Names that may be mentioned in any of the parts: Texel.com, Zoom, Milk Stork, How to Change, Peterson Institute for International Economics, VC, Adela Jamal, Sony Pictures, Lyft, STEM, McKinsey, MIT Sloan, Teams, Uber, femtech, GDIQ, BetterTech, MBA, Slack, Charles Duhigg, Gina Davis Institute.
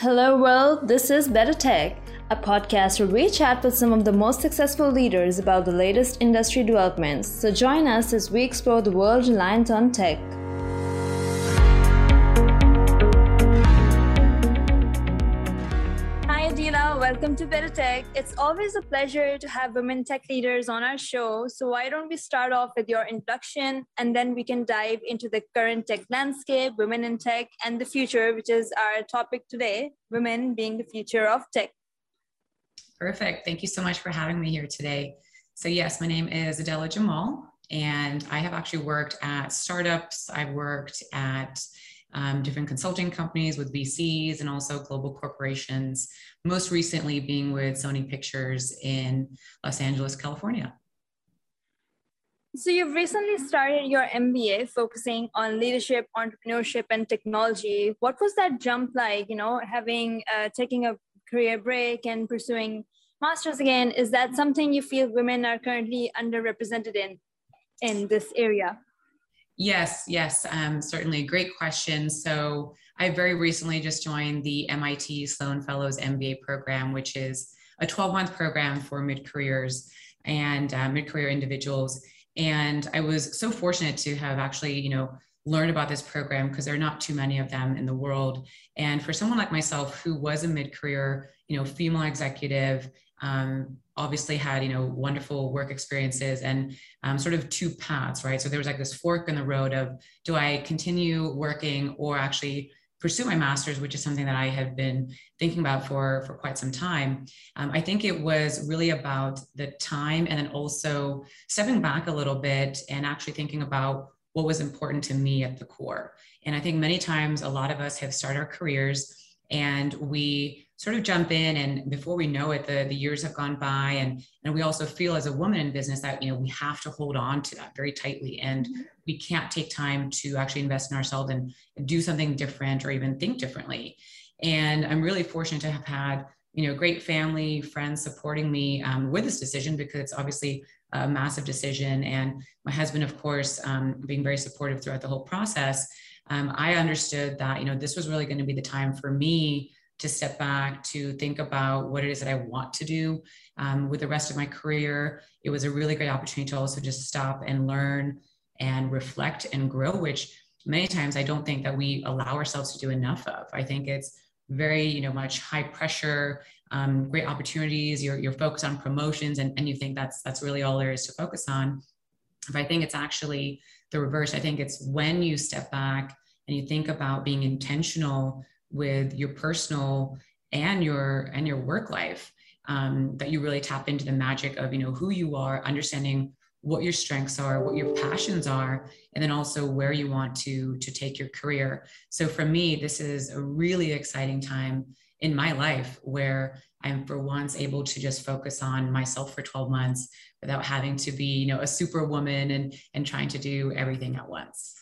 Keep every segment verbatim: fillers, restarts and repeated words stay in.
Hello world, this is BetterTech, a podcast where we chat with some of the most successful leaders about the latest industry developments. So join us as we explore the world reliant on tech. Hi Adela, welcome to BetterTech. It's always a pleasure to have women tech leaders on our show. So why don't we start off with your introduction and then we can dive into the current tech landscape, women in tech, and the future, which is our topic today, women being the future of tech. Perfect. Thank you so much for having me here today. So yes, my name is Adela Jamal, and I have actually worked at startups. I've worked at um, different consulting companies with V Cs and also global corporations, most recently being with Sony Pictures in Los Angeles, California. So you've recently started your M B A focusing on leadership, entrepreneurship, and technology. What was that jump like, you know, having, uh, taking a career break and pursuing masters again? Is that something you feel women are currently underrepresented in, in this area? Yes, yes, um, certainly. Great question. So I very recently just joined the M I T Sloan Fellows M B A program, which is a twelve month program for mid-careers and uh, mid-career individuals. And I was so fortunate to have actually, you know, learn about this program because there are not too many of them in the world. And for someone like myself, who was a mid-career, you know, female executive, um, obviously had, you know, wonderful work experiences and um, sort of two paths, right? So there was like this fork in the road of, do I continue working or actually pursue my master's, which is something that I had been thinking about for, for quite some time. Um, I think it was really about the time and then also stepping back a little bit and actually thinking about what was important to me at the core. And I think many times a lot of us have started our careers and we sort of jump in, and before we know it, the, the years have gone by, and, and we also feel as a woman in business that, you know, we have to hold on to that very tightly, and mm-hmm. we can't take time to actually invest in ourselves and do something different or even think differently. And I'm really fortunate to have had, you know, great family, friends supporting me um, with this decision, because it's obviously a massive decision. And my husband, of course, um, being very supportive throughout the whole process, um, I understood that, you know, this was really going to be the time for me to step back, to think about what it is that I want to do um, with the rest of my career. It was a really great opportunity to also just stop and learn and reflect and grow, which many times I don't think that we allow ourselves to do enough of. I think it's very, you know, much high pressure, um, great opportunities. You're, you're focused on promotions and, and you think that's, that's really all there is to focus on. But I think it's actually the reverse. I think it's when you step back and you think about being intentional with your personal and your, and your work life, um, that you really tap into the magic of, you know, who you are, understanding what your strengths are, what your passions are, and then also where you want to, to take your career. So for me, this is a really exciting time in my life where I'm for once able to just focus on myself for twelve months without having to be, you know, a superwoman and, and trying to do everything at once.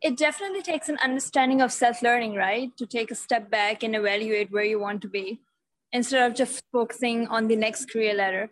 It definitely takes an understanding of self-learning, right? To take a step back and evaluate where you want to be instead of just focusing on the next career ladder.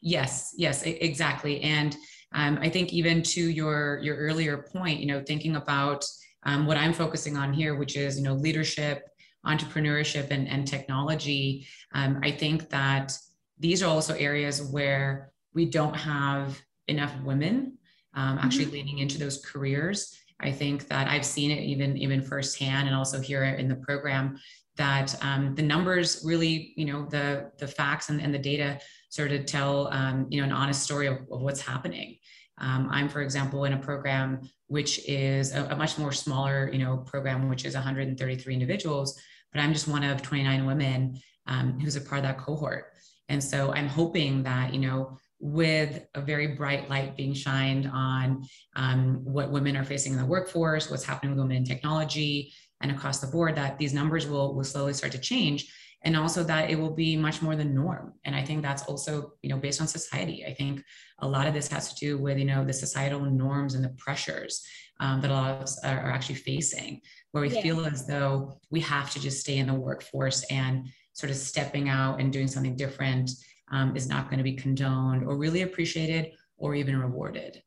Yes, yes, exactly. And um, I think even to your, your earlier point, you know, thinking about um, what I'm focusing on here, which is, you know, leadership, entrepreneurship, and, and technology. Um, I think that these are also areas where we don't have enough women um, actually mm-hmm. leaning into those careers. I think that I've seen it even, even firsthand, and also here in the program, that um, the numbers really, you know, the, the facts and, and the data sort of tell, um, you know, an honest story of, of what's happening. Um, I'm, for example, in a program which is a, a much more smaller, you know, program, which is one hundred thirty-three individuals, but I'm just one of twenty-nine women um, who's a part of that cohort. And so I'm hoping that, you know, with a very bright light being shined on um, what women are facing in the workforce, what's happening with women in technology, and across the board, that these numbers will, will slowly start to change, and also that it will be much more the norm. And I think that's also, you know, based on society. I think a lot of this has to do with, you know, the societal norms and the pressures um, that a lot of us are, are actually facing, where we yeah. feel as though we have to just stay in the workforce, and sort of stepping out and doing something different um, is not going to be condoned or really appreciated or even rewarded.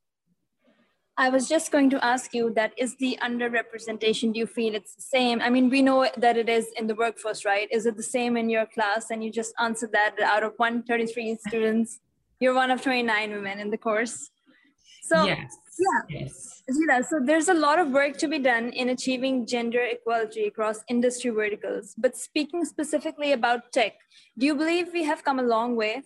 I was just going to ask you that, is the underrepresentation, do you feel it's the same? I mean, we know that it is in the workforce, right? Is it the same in your class? And you just answered that out of one hundred thirty-three students, you're one of twenty-nine women in the course. So yes. yeah, yes. Gina, so there's a lot of work to be done in achieving gender equality across industry verticals. But speaking specifically about tech, do you believe we have come a long way?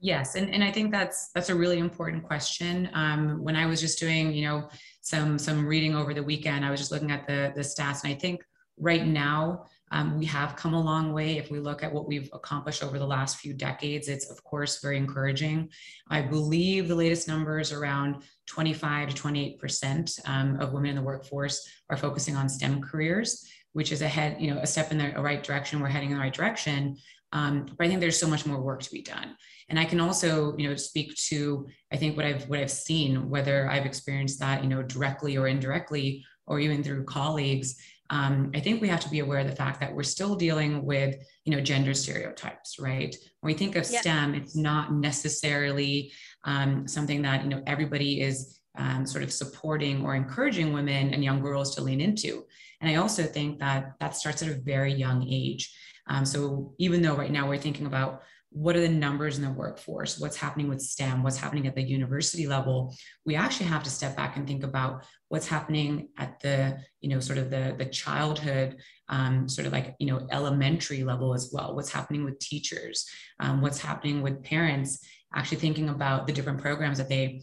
Yes, and, and I think that's that's a really important question. Um, when I was just doing, you know, some some reading over the weekend, I was just looking at the the stats, and I think right now um, we have come a long way. If we look at what we've accomplished over the last few decades, it's of course very encouraging. I believe the latest numbers around twenty-five to twenty-eight percent um, of women in the workforce are focusing on STEM careers, which is a head, you know, a step in the right direction. We're heading in the right direction. Um, but I think there's so much more work to be done. And I can also, you know, speak to, I think what I've, what I've seen, whether I've experienced that, you know, directly or indirectly, or even through colleagues. Um, I think we have to be aware of the fact that we're still dealing with, you know, gender stereotypes, right? When we think of yeah. STEM, it's not necessarily um, something that, you know, everybody is um, sort of supporting or encouraging women and young girls to lean into. And I also think that that starts at a very young age. Um, so even though right now we're thinking about what are the numbers in the workforce, what's happening with STEM, what's happening at the university level, we actually have to step back and think about what's happening at the, you know, sort of the, the childhood, um, sort of like, you know, elementary level as well. What's happening with teachers, um, what's happening with parents, actually thinking about the different programs that they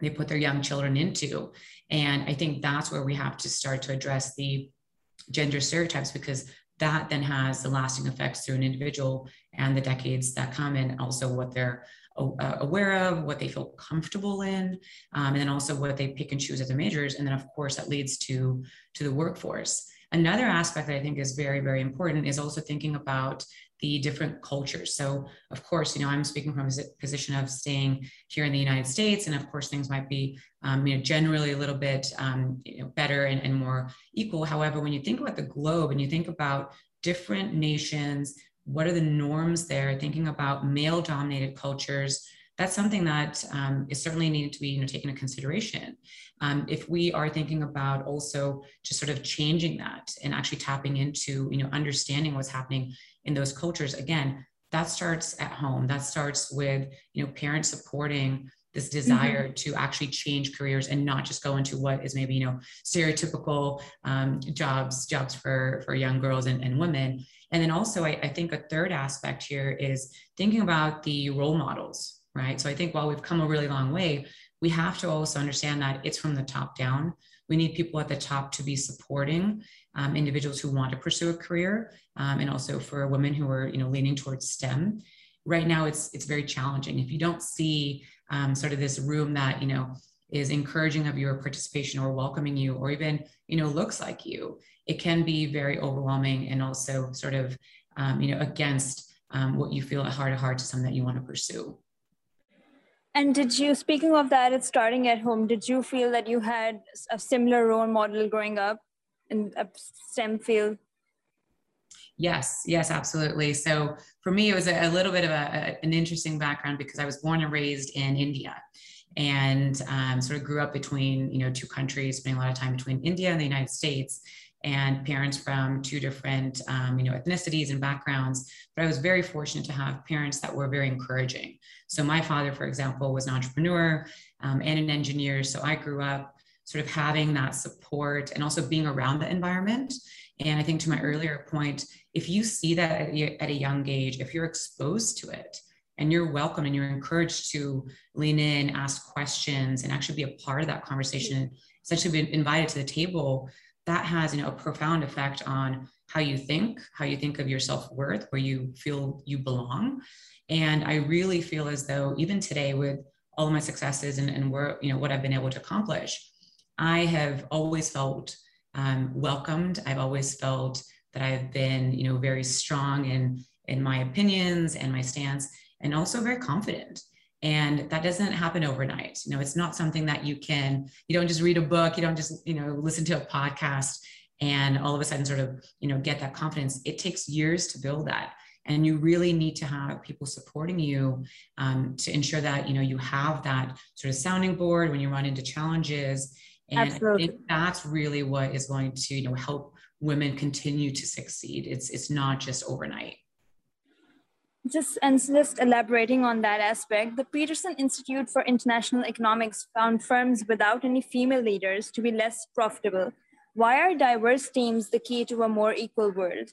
they put their young children into. And I think that's where we have to start to address the gender stereotypes, because that then has the lasting effects through an individual and the decades that come, and also what they're uh, aware of, what they feel comfortable in, um, and then also what they pick and choose as their majors. And then of course that leads to, to the workforce. Another aspect that I think is very, very important is also thinking about the different cultures. So of course, you know, I'm speaking from a position of staying here in the United States, and of course things might be, um, you know, generally a little bit um, you know, better and, and more equal. However, when you think about the globe and you think about different nations, what are the norms there? Thinking about male-dominated cultures, that's something that um, is certainly needed to be, you know, taken into consideration. Um, if we are thinking about also just sort of changing that and actually tapping into, you know, understanding what's happening in those cultures, again, that starts at home. That starts with, you know, parents supporting this desire mm-hmm. to actually change careers and not just go into what is maybe, you know, stereotypical um, jobs, jobs for, for young girls and, and women. And then also, I, I think a third aspect here is thinking about the role models. Right. So I think while we've come a really long way, we have to also understand that it's from the top down. We need people at the top to be supporting um, individuals who want to pursue a career, um, and also for women who are, you know, leaning towards STEM. Right now, it's it's very challenging. If you don't see um, sort of this room that, you know, is encouraging of your participation or welcoming you, or even, you know, looks like you, it can be very overwhelming, and also sort of, um, you know, against um, what you feel at heart to heart to something that you want to pursue. And did you, speaking of that, it's starting at home, did you feel that you had a similar role model growing up in a STEM field? Yes, yes, absolutely. So for me, it was a, a little bit of a, a, an interesting background, because I was born and raised in India, and um, sort of grew up between, you know, two countries, spending a lot of time between India and the United States, and parents from two different, um, you know, ethnicities and backgrounds. But I was very fortunate to have parents that were very encouraging. So my father, for example, was an entrepreneur um, and an engineer. So I grew up sort of having that support and also being around the environment. And I think to my earlier point, if you see that at a young age, if you're exposed to it and you're welcome and you're encouraged to lean in, ask questions, and actually be a part of that conversation, essentially be invited to the table, that has, you know, a profound effect on how you think, how you think of your self-worth, where you feel you belong. And I really feel as though even today, with all of my successes and, and where, you know, what I've been able to accomplish, I have always felt um, welcomed. I've always felt that I've been, you know, very strong in, in my opinions and my stance, and also very confident. And that doesn't happen overnight. You know, it's not something that you can, you don't just read a book, you don't just, you know, listen to a podcast and all of a sudden sort of, you know, get that confidence. It takes years to build that. And you really need to have people supporting you um, to ensure that, you know, you have that sort of sounding board when you run into challenges. And Absolutely. I think that's really what is going to, you know, help women continue to succeed. It's, it's not just overnight. Just and just elaborating on that aspect, the Peterson Institute for International Economics found firms without any female leaders to be less profitable. Why are diverse teams the key to a more equal world?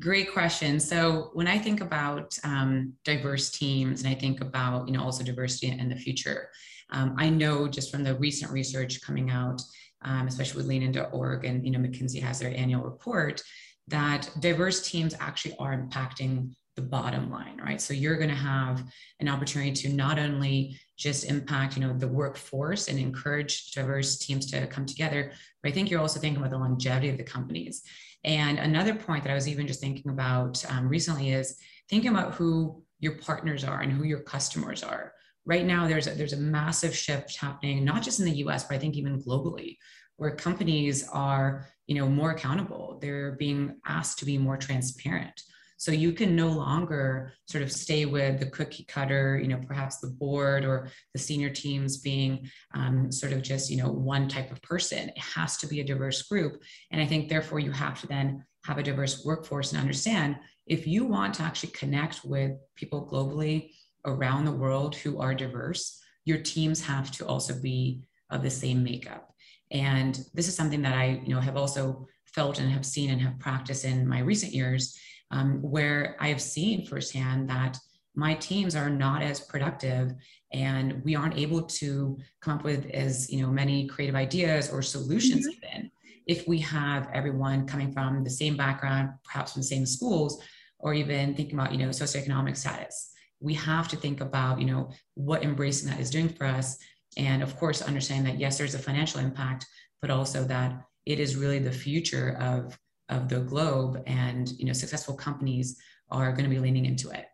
Great question. So when I think about um, diverse teams, and I think about, you know, also diversity in the future, um, I know just from the recent research coming out, um, especially with leanin dot org, and, you know, McKinsey has their annual report, that diverse teams actually are impacting the bottom line, right? So you're going to have an opportunity to not only just impact, you know, the workforce and encourage diverse teams to come together, but I think you're also thinking about the longevity of the companies. And another point that I was even just thinking about um, recently is thinking about who your partners are and who your customers are. Right now, there's a, there's a massive shift happening, not just in the U S, but I think even globally, where companies are, you know, more accountable. They're being asked to be more transparent. So you can no longer sort of stay with the cookie cutter, you know, perhaps the board or the senior teams being um, sort of just, you know, one type of person. It has to be a diverse group. And I think therefore you have to then have a diverse workforce and understand if you want to actually connect with people globally around the world who are diverse, your teams have to also be of the same makeup. And this is something that I, you know, have also felt and have seen and have practiced in my recent years, um, where I have seen firsthand that my teams are not as productive, and we aren't able to come up with as, you know, many creative ideas or solutions mm-hmm. even if we have everyone coming from the same background, perhaps from the same schools, or even thinking about, you know, socioeconomic status. We have to think about, you know, what embracing that is doing for us. And of course, understand that, yes, there's a financial impact, but also that it is really the future of, of the globe, and, you know, successful companies are going to be leaning into it.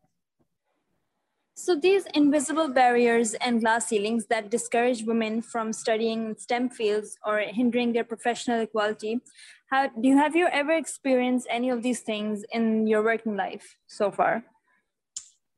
So these invisible barriers and glass ceilings that discourage women from studying in STEM fields or hindering their professional equality, how, do you, have you ever experienced any of these things in your working life so far?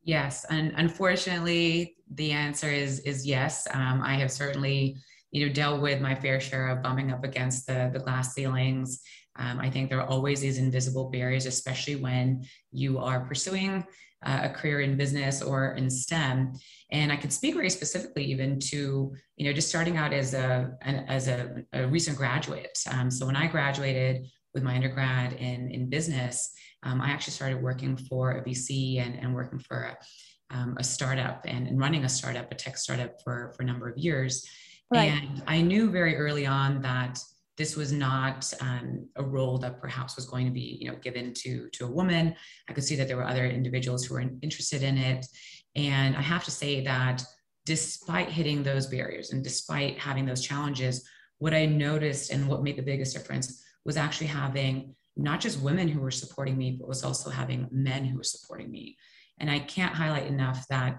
Yes, and unfortunately, the answer is is yes. Um, I have certainly, you know, dealt with my fair share of bumping up against the, the glass ceilings. Um, I think there are always these invisible barriers, especially when you are pursuing uh, a career in business or in STEM. And I could speak very specifically even to, you know, just starting out as a an, as a, a recent graduate. Um, so when I graduated with my undergrad in in business, Um, I actually started working for a V C and, and working for a, um, a startup and, and running a startup, a tech startup for, for a number of years. Right. And I knew very early on that this was not um, a role that perhaps was going to be, you know, given to, to a woman. I could see that there were other individuals who were interested in it. And I have to say that despite hitting those barriers and despite having those challenges, what I noticed and what made the biggest difference was actually having not just women who were supporting me, but was also having men who were supporting me. And I can't highlight enough that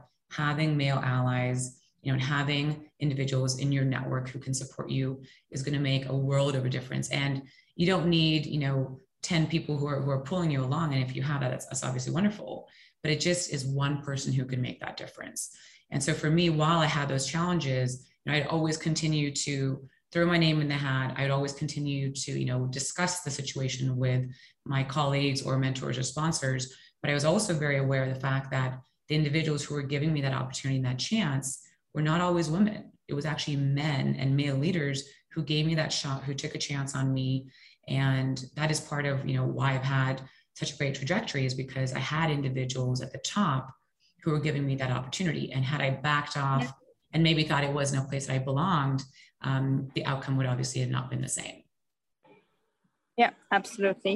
having male allies, you know, and having individuals in your network who can support you is going to make a world of a difference. And you don't need, you know, ten people who are, who are pulling you along. And if you have that, that's, that's obviously wonderful, but it just is one person who can make that difference. And so for me, while I had those challenges, you know, I'd always continue to throw my name in the hat. I would always continue to, you know, discuss the situation with my colleagues or mentors or sponsors. But I was also very aware of the fact that the individuals who were giving me that opportunity and that chance were not always women. It was actually men and male leaders who gave me that shot, who took a chance on me. And that is part of, you know, why I've had such a great trajectory, is because I had individuals at the top who were giving me that opportunity. And had I backed off and maybe thought it wasn't a place that I belonged, Um, the outcome would obviously have not been the same. Yeah, absolutely.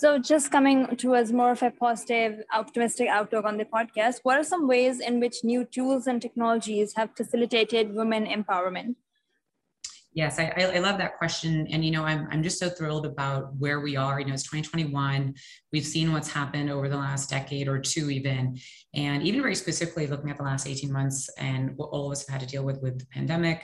So just coming towards more of a positive, optimistic outlook on the podcast, what are some ways in which new tools and technologies have facilitated women empowerment? Yes, I, I love that question. And, you know, I'm, I'm just so thrilled about where we are. You know, it's twenty twenty-one. We've seen what's happened over the last decade or two even. And even very specifically looking at the last eighteen months and what all of us have had to deal with with the pandemic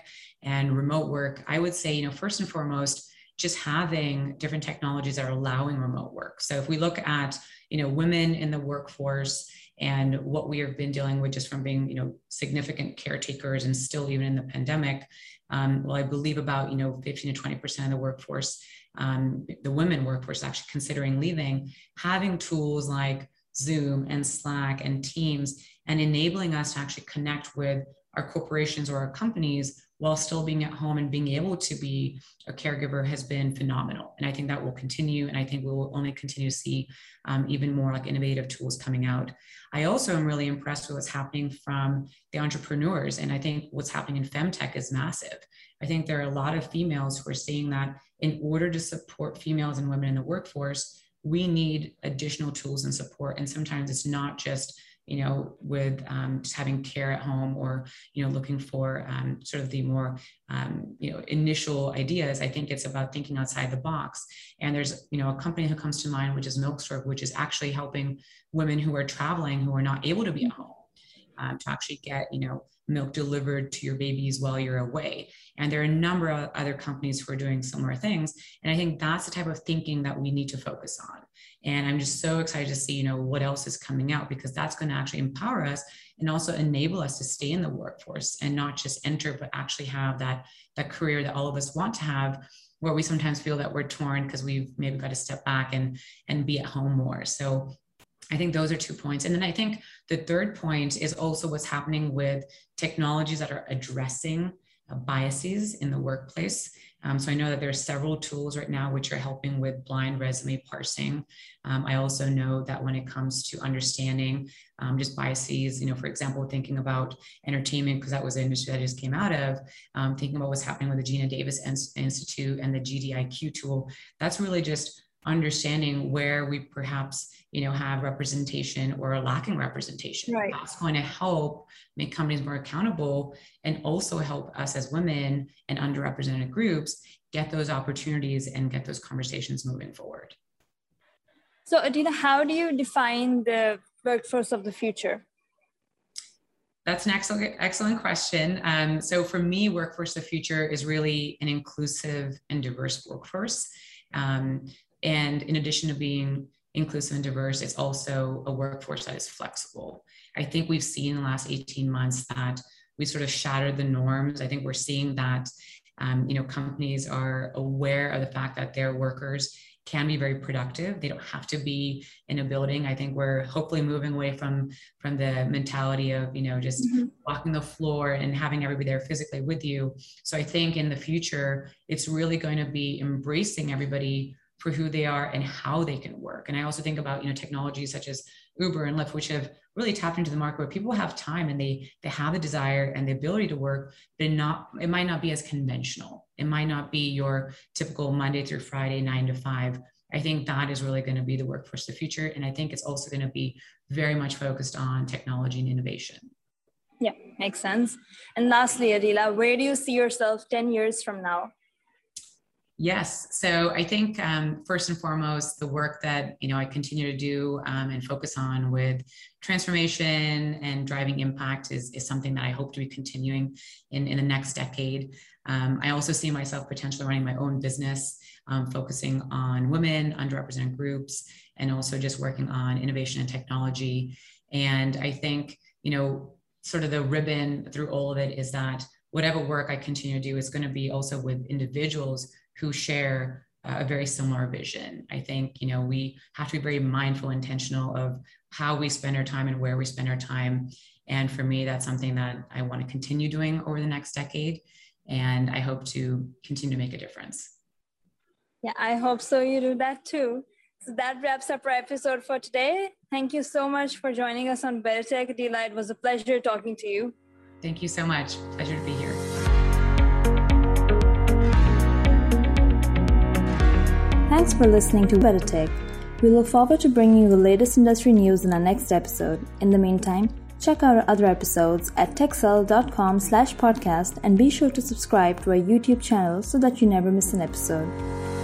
and remote work, I would say, you know, first and foremost, just having different technologies that are allowing remote work. So if we look at, you know, women in the workforce and what we have been dealing with just from being, you know, significant caretakers and still even in the pandemic, um, well, I believe about, you know, fifteen to twenty percent of the workforce, um, the women workforce actually considering leaving, having tools like Zoom and Slack and Teams and enabling us to actually connect with our corporations or our companies while still being at home and being able to be a caregiver has been phenomenal. And I think that will continue. And I think we will only continue to see um, even more like innovative tools coming out. I also am really impressed with what's happening from the entrepreneurs. And I think what's happening in femtech is massive. I think there are a lot of females who are seeing that in order to support females and women in the workforce, we need additional tools and support. And sometimes it's not just, you know, with um, just having care at home or, you know, looking for um, sort of the more, um, you know, initial ideas. I think it's about thinking outside the box. And there's, you know, a company who comes to mind, which is Milk Stork, which is actually helping women who are traveling, who are not able to be at home, um, to actually get, you know, milk delivered to your babies while you're away. And there are a number of other companies who are doing similar things. And I think that's the type of thinking that we need to focus on. And I'm just so excited to see, you know, what else is coming out, because that's going to actually empower us and also enable us to stay in the workforce and not just enter, but actually have that, that career that all of us want to have, where we sometimes feel that we're torn because we've maybe got to step back and, and be at home more. So I think those are two points. And then I think the third point is also what's happening with technologies that are addressing biases in the workplace. Um, so I know that there are several tools right now which are helping with blind resume parsing. Um, I also know that when it comes to understanding um, just biases, you know, for example, thinking about entertainment, because that was the industry that I just came out of, um, thinking about what's happening with the Gina Davis Institute and the G D I Q tool, that's really just understanding where we perhaps, you know, have representation or are lacking representation. Right. That's going to help make companies more accountable and also help us as women and underrepresented groups get those opportunities and get those conversations moving forward. So Adela, how do you define the workforce of the future? That's an excellent, excellent question. Um, so for me, workforce of the future is really an inclusive and diverse workforce. Um, And in addition to being inclusive and diverse, it's also a workforce that is flexible. I think we've seen in the last eighteen months that we sort of shattered the norms. I think we're seeing that, um, you know, companies are aware of the fact that their workers can be very productive. They don't have to be in a building. I think we're hopefully moving away from, from the mentality of, you know, just mm-hmm. walking the floor and having everybody there physically with you. So I think in the future, it's really going to be embracing everybody for who they are and how they can work. And I also think about, you know, technologies such as Uber and Lyft, which have really tapped into the market where people have time and they, they have a desire and the ability to work, but not, it might not be as conventional. It might not be your typical Monday through Friday, nine to five. I think that is really going to be the workforce of the future. And I think it's also going to be very much focused on technology and innovation. Yeah, makes sense. And lastly, Adela, where do you see yourself ten years from now? Yes. So I think um, first and foremost, the work that, you know, I continue to do um, and focus on with transformation and driving impact is, is something that I hope to be continuing in, in the next decade. Um, I also see myself potentially running my own business, um, focusing on women, underrepresented groups, and also just working on innovation and technology. And I think, you know, sort of the ribbon through all of it is that whatever work I continue to do is going to be also with individuals who share a very similar vision. I think, you know, we have to be very mindful, intentional of how we spend our time and where we spend our time. And for me, that's something that I want to continue doing over the next decade. And I hope to continue to make a difference. Yeah, I hope so. You do that too. So that wraps up our episode for today. Thank you so much for joining us on BetterTech. Adela, it was a pleasure talking to you. Thank you so much. Pleasure to be here. Thanks for listening to BetterTech. We look forward to bringing you the latest industry news in our next episode. In the meantime, check out our other episodes at Texel.com slash podcast and be sure to subscribe to our YouTube channel so that you never miss an episode.